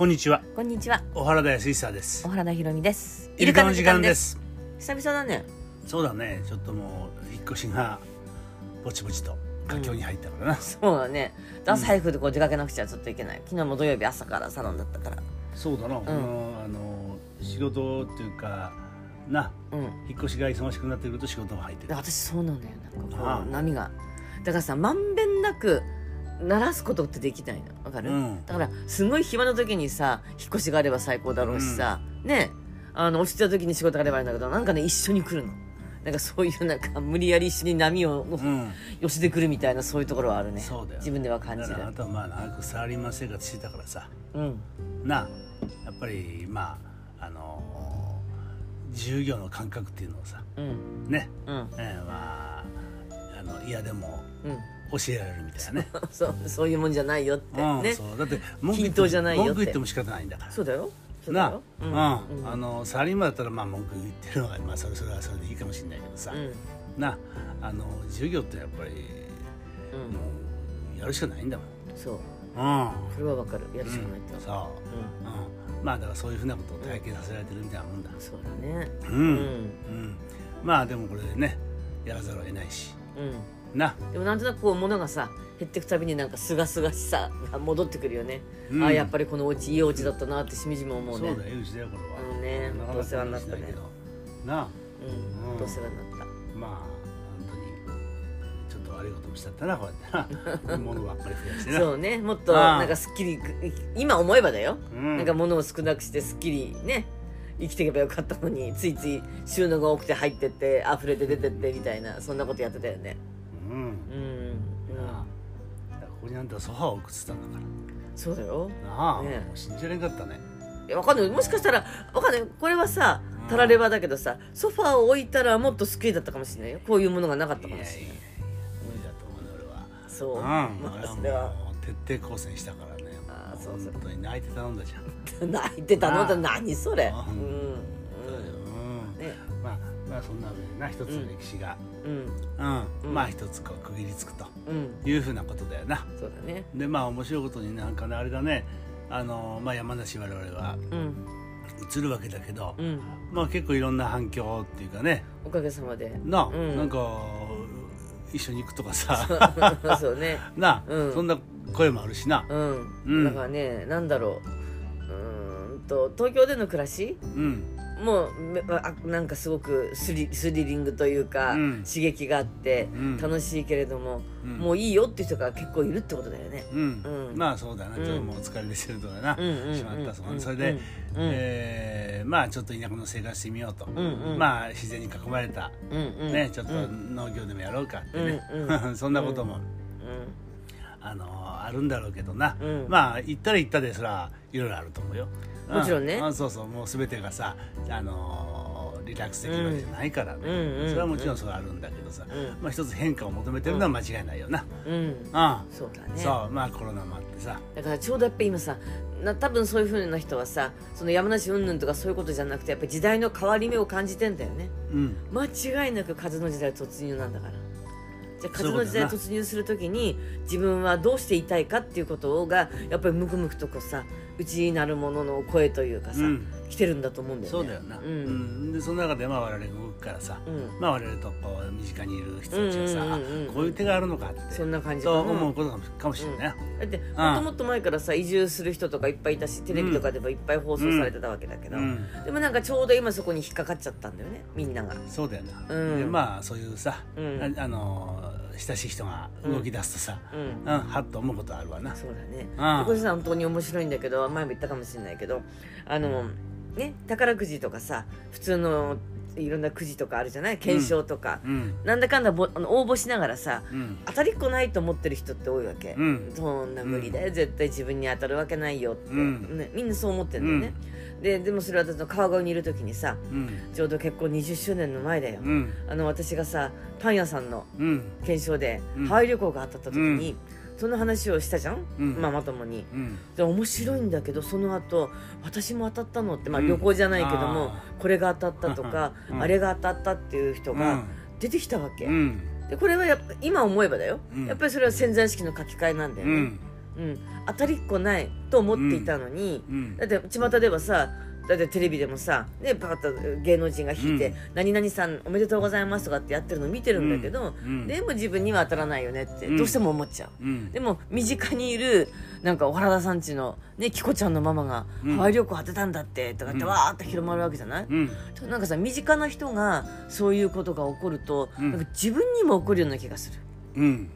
こんにちは。こんにちは。小原田康久です。小原田ひろみです。イルカの時間です。久々だね。そうだね。ちょっともう引っ越しがぼちぼちと佳境に入ったからな。そうだね。朝早くでこう出かけなくちゃちょっといけない。昨日も土曜日朝からサロンだったから。そうだな。仕事っていうかな、引っ越しが忙しくなってくると仕事が入ってる。私そうなんだよ。なんかこう波がだからさ、まんべんなく鳴らすことってできないのわかる、だからすごい暇な時にさ引っ越しがあれば最高だろうしさ、ね、落ちてた時に仕事があればいいんだけど、なんかね一緒に来るの、なんかそういうなんか無理やり一緒に波を、寄せてくるみたいな、そういうところはあるね。そうだよ、自分では感じる。だからあなたはまあ長くサラリーマン生活してたからさ、なやっぱりまあ従業の感覚っていうのをさ、ね、まあ嫌でも、教えられるみたいなね。そういうもんじゃないよってね。そうだって均等じゃないよって文句言っても仕方ないんだから。そうだよ。な、サラリーマンだったらまあ文句言ってるのがまあそれはそれでいいかもしれないけどさ、な、授業ってやっぱり、もうやるしかないんだもん。そう。それはわかる。やるしかないって。そう。まあだからそういうふうなことを体験させられてるみたいなもんだ。そうだね。まあでもこれでねやらざるを得ないし。なでもなんとなくこう物がさ減っていくたびになんかすがすがしさが戻ってくるよね、あ、やっぱりこのお家いいお家だったなってしみじみ思うね。そうだよ、うちだよこれは。本当お世話になったね。なあ、本当お世話になった。まあ本当にちょっと悪いこともしちゃったな、こうやってな物ばっかり増やしてな。そうね、もっとなんかすっきり今思えばだよ、なんか物を少なくしてすっきりね生きていけばよかったのに、ついつい収納が多くて入ってって溢れて出てってみたいな、そんなことやってたよね。ここにあんたソファーを送ってたんだから。そうだよなあ、ね、もう信じられなかったね。いやわかんない、もしかしたらわかんない、これはさたらればだけどさ、ソファーを置いたらもっとスッキリだったかもしれないよ。こういうものがなかったかもしれない。いやいや無理だと思うね俺は。そう、俺はもう徹底抗戦したからね。あ、そうそう、本当に泣いて頼んだじゃん泣いて頼んだ、何それ。まあまあそんなわけでな、一つの歴史が、まあ一つこう区切りつくというふうなことだよな。そうだね。でまあ面白いことになんかねあれだね、まあ山梨我々は映るわけだけど、まあ結構いろんな反響っていうかね。おかげさまで。な、なんか一緒に行くとかさ、そうね。な、そんな声もあるしな。だからね、なんだろう、東京での暮らし。もうなんかすごくスリリングというか、刺激があって楽しいけれども、もういいよっていう人が結構いるってことだよね。まあそうだな、ちょっともう疲れてるとかなしまったそうな。それでまあちょっと田舎の生活してみようと、まあ自然に囲まれたね、ちょっと農業でもやろうかってねそんなこともあるんだろうけどな、まあ行ったら行ったでそらいろいろあると思うよ。もちろんね。そうそう、もう全てがさ、リラックスできるわけじゃないからね。それはもちろんそれはあるんだけどさ、まあ一つ変化を求めてるのは間違いないよな。そうだね。そう、まあコロナもあってさ。だからちょうどやっぱり今さ、多分そういう風な人はさ、その山梨云々とかそういうことじゃなくて、やっぱり時代の変わり目を感じてんだよね。間違いなく風の時代突入なんだから。じゃあ風の時代突入するときに自分はどうしていたいかっていうことがやっぱりムクムクとこうさ内になるものの声というかさ、来てるんだと思うんだよね。そうだよな。でその中でまあ我々動くからさ、まあ我々とこう身近にいる人たちがさ、こういう手があるのかってそんな感じかな。そう思うことかもしれない。だってもっともっと前からさ移住する人とかいっぱいいたし、テレビとかでもいっぱい放送されてたわけだけど、でもなんかちょうど今そこに引っかかっちゃったんだよね、みんなが。そうだよな。でまあそういうさ親しい人が動き出すとさ、はっと思うことあるわな。そうだね。これさ本当に面白いんだけど、前も言ったかもしれないけど、ね、宝くじとかさ普通のいろんなくじとかあるじゃない、懸賞とか、なんだかんだ応募しながらさ、当たりっこないと思ってる人って多いわけ。そんな無理だよ、絶対自分に当たるわけないよって、ね、みんなそう思ってるんだよね。でもそれは私の川越にいる時にさ、ちょうど結婚20周年の前だよ、私がさパン屋さんの懸賞でハワイ旅行が当たった時に、その話をしたじゃん、ママ友に。で面白いんだけど、その後私も当たったのって、まあ、旅行じゃないけども、これが当たったとかあれが当たったっていう人が出てきたわけ、でこれはやっぱ今思えばだよ、やっぱりそれは潜在意識の書き換えなんだよね。うん、当たりっこないと思っていたのに、うんうん、だって巷ではさ、だってテレビでもさ、ね、パッと芸能人が弾いて、うん、何々さんおめでとうございますとかってやってるの見てるんだけど、うん、でも自分には当たらないよねってどうしても思っちゃう、うん、でも身近にいるなんかお原田さんちのね、キコちゃんのママがハワイ旅行当てたんだってとかってわーって広まるわけじゃない、うん、なんかさ、身近な人がそういうことが起こると、うん、なんか自分にも起こるような気がする、うん、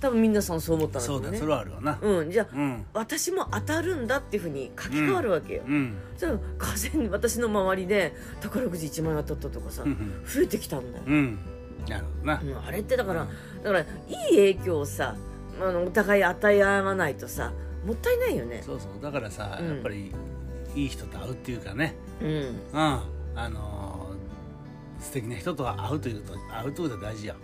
多分みんなさんそう思ったんだけどね。そうだ、それはあるわな、うん、じゃあ、うん、私も当たるんだっていうふうに書き換わるわけよ、うんうん、じゃあ風私の周りで宝くじ1万円当たったとかさ、うん、増えてきたんだよ、うん、なるほどな、うん、あれってだからいい影響をさ、お互い与え合わないとさ、もったいないよね。そうそう、だからさ、うん、やっぱりいい人と会うっていうかね、うん、うん、素敵な人と会うということは大事や。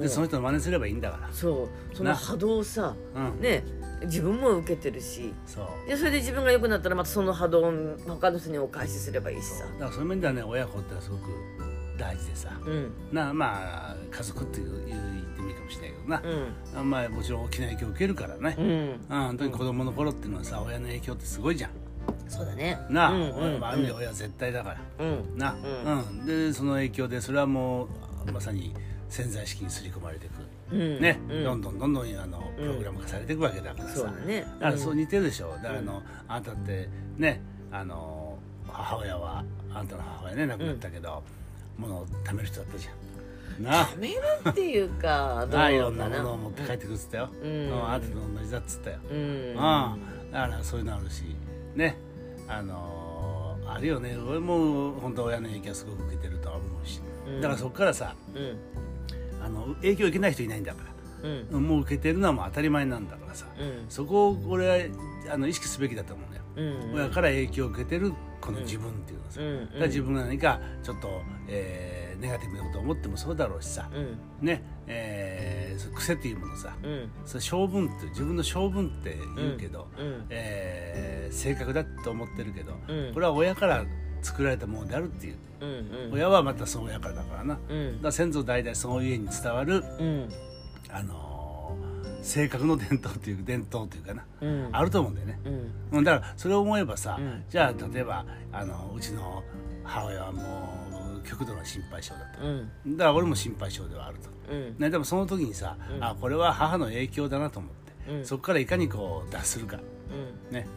でその人の真似すればいいんだから。そう、その波動をさ、うん、ね、自分も受けてるし、そうで、それで自分が良くなったらまたその波動を他の人にお返しすればいいしさ。だからそういう面ではね、親子ってのはすごく大事でさ、うん、まあ家族っていう言ってもいいかもしれないけどな、うん、まあもちろん大きな影響を受けるからね、うん、本当に子供の頃っていうのはさ、親の影響ってすごいじゃん。そうだね。なあ、うんうん、ある意味で親は絶対だから、うん、な、うんうん、でその影響でそれはもうまさに潜在意識に刷り込まれていく、うん、ね、うん、どんどんプログラム化されていくわけだからさ、うん、そうだね、だからそう似てるでしょ。だからあんたってね、母親はあんたの母親ね、亡くなったけど、うん、物を貯める人だったじゃん。貯めるっていうかどういろんなものを持って帰ってくるっつったよ、うん、あんたと同じだっつったよ、うんうん、だからそういうのあるしね、あるよね。俺も本当親の影響はすごく受けてるとは思うし、うん、だからそっからさ、うん、影響を受けない人いないんだから、うん、もう受けてるのはもう当たり前なんだからさ、うん、そこを俺は意識すべきだと思うんだよ、うんうん、親から影響を受けてるこの自分っていうのさ、うん、だから自分が何かちょっと、ネガティブなことを思ってもそうだろうしさ、うん、ね、癖っていうものさ、うん、それ性分って自分の性分って言うけど、うん、性格だと思ってるけど、うん、これは親から作られたものであるっていう、うんうん、親はまたその親からだからな、うん、だから先祖代々その家に伝わる、うん、性格の伝統というかな、うん、あると思うんだよね、うん、だからそれを思えばさ、うん、じゃあ例えばうちの母親はもう極度の心配性だと、うん、だから俺も心配性ではあると、うんね、でもその時にさ、うん、これは母の影響だなと思って、うん、そこからいかにこう脱するか、うんね、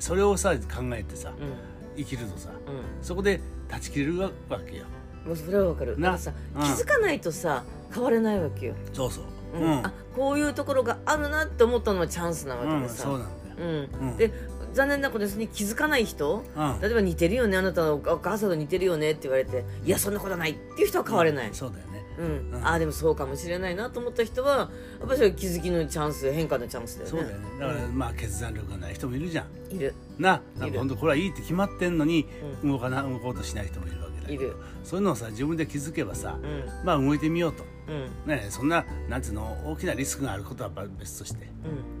それをさ考えてさ、うん、生きるとさ、うん、そこで断ち切れるわけよ。もうそれはわかる。だからさ、うん、気づかないとさ変われないわけよ。そうそう、うんうん、こういうところがあるなって思ったのはチャンスなわけでさ、うん、そうなんだよ、うんうん、で残念なことですね、気づかない人、うん、例えば似てるよね、あなたのお母さんと似てるよねって言われて、いやそんなことないっていう人は変われない、うん、そうだよね、うんうん、でもそうかもしれないなと思った人はやっぱりそれ気づきのチャンス、変化のチャンスだよね。そうだよね、だから、うん、まあ決断力がない人もいるじゃん。いるな、なんか本当これはいいって決まってんのに、うん、動こうとしない人もいるわけだけど、いる。そういうのをさ自分で気づけばさ、うん、まあ動いてみようと、うんね、そんななんつうの大きなリスクがあることは別として、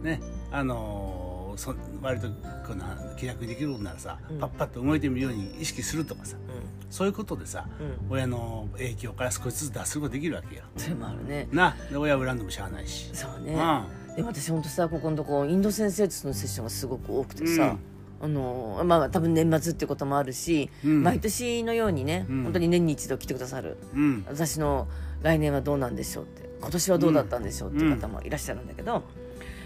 うんね、割とこんな気楽にできることならさ、うん、パッパッと動いてみるように意識するとかさ、うん、そういうことでさ、うん、親の影響から少しずつ脱することができるわけよ。それもあるね。なで親を恨んでもしゃあないし。そうね、うん、でも私ほんとさここのとこインド先生とのセッションがすごく多くてさ、うん、多分年末ってこともあるし、うん、毎年のようにね、うん、本当に年に一度来てくださる、うん、私の来年はどうなんでしょうって、今年はどうだったんでしょうっていう方もいらっしゃるんだけど、うんうん、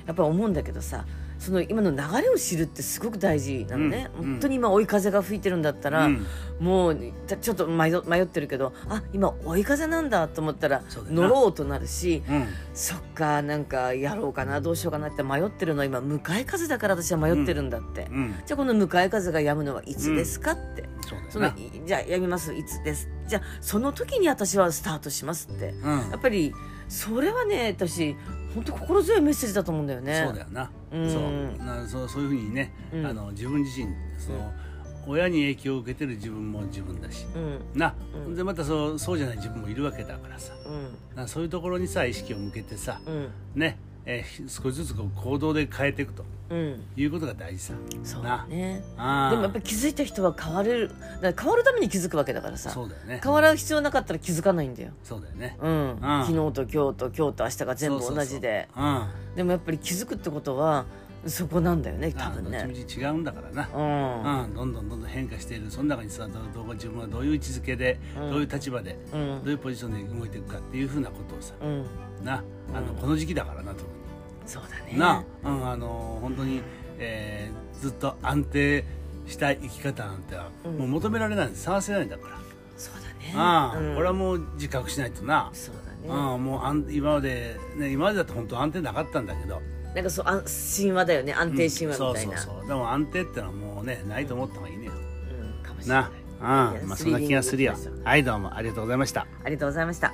やっぱり思うんだけどさ、その今の流れを知るってすごく大事なのね、うん、本当に今追い風が吹いてるんだったら、うん、もうちょっと迷ってるけど、あ今追い風なんだと思ったら乗ろうとなるし、うん、そっかなんかやろうかなどうしようかなって迷ってるのは今向かい風だから私は迷ってるんだって、うん、じゃあこの向かい風が止むのはいつですかって、うん、そのじゃあやみますいつです、じゃあその時に私はスタートしますって、うん、やっぱりそれはね私本当心強いメッセージだと思うんだよね。そうだよな、うん、そういうふうにね、うん、自分自身その、うん、親に影響を受けてる自分も自分だし、うん、な、うん、でまたそうじゃない自分もいるわけだからさ、うん、そういうところにさ意識を向けてさ、うん、ね、少しずつこう行動で変えていくと、うん、いうことが大事さ。そうだね。でもやっぱり気づいた人は変われる、だから変わるために気づくわけだからさ。そうだよね。変わる必要なかったら気づかないんだよ。そうだよね。うん。昨日と今日と明日が全部同じで。そうそうそう。でもやっぱり気づくってことはそこなんだよね、多分ね。どっちみち違うんだからな、うん、どんどんどんどん変化している。その中にさ、自分はどういう位置づけで、どういう立場で、どういうポジションで動いていくかっていうふうなことをさ、な、この時期だからなと。そうだね。な、本当に、ずっと安定した生き方なんてはもう求められない、探せないんだから。そうだね。ああ、これはもう自覚しないとな。そうだね。もう今までね、今までだと本当安定なかったんだけど。なんかそう、神話だよね、安定神話みたいな、うん、そうそうそう。でも安定ってのはもうね、ないと思った方がいいね、うん、かもしれないな、うん、まあ、そんな気がするよ。はい、どうもありがとうございました。ありがとうございました。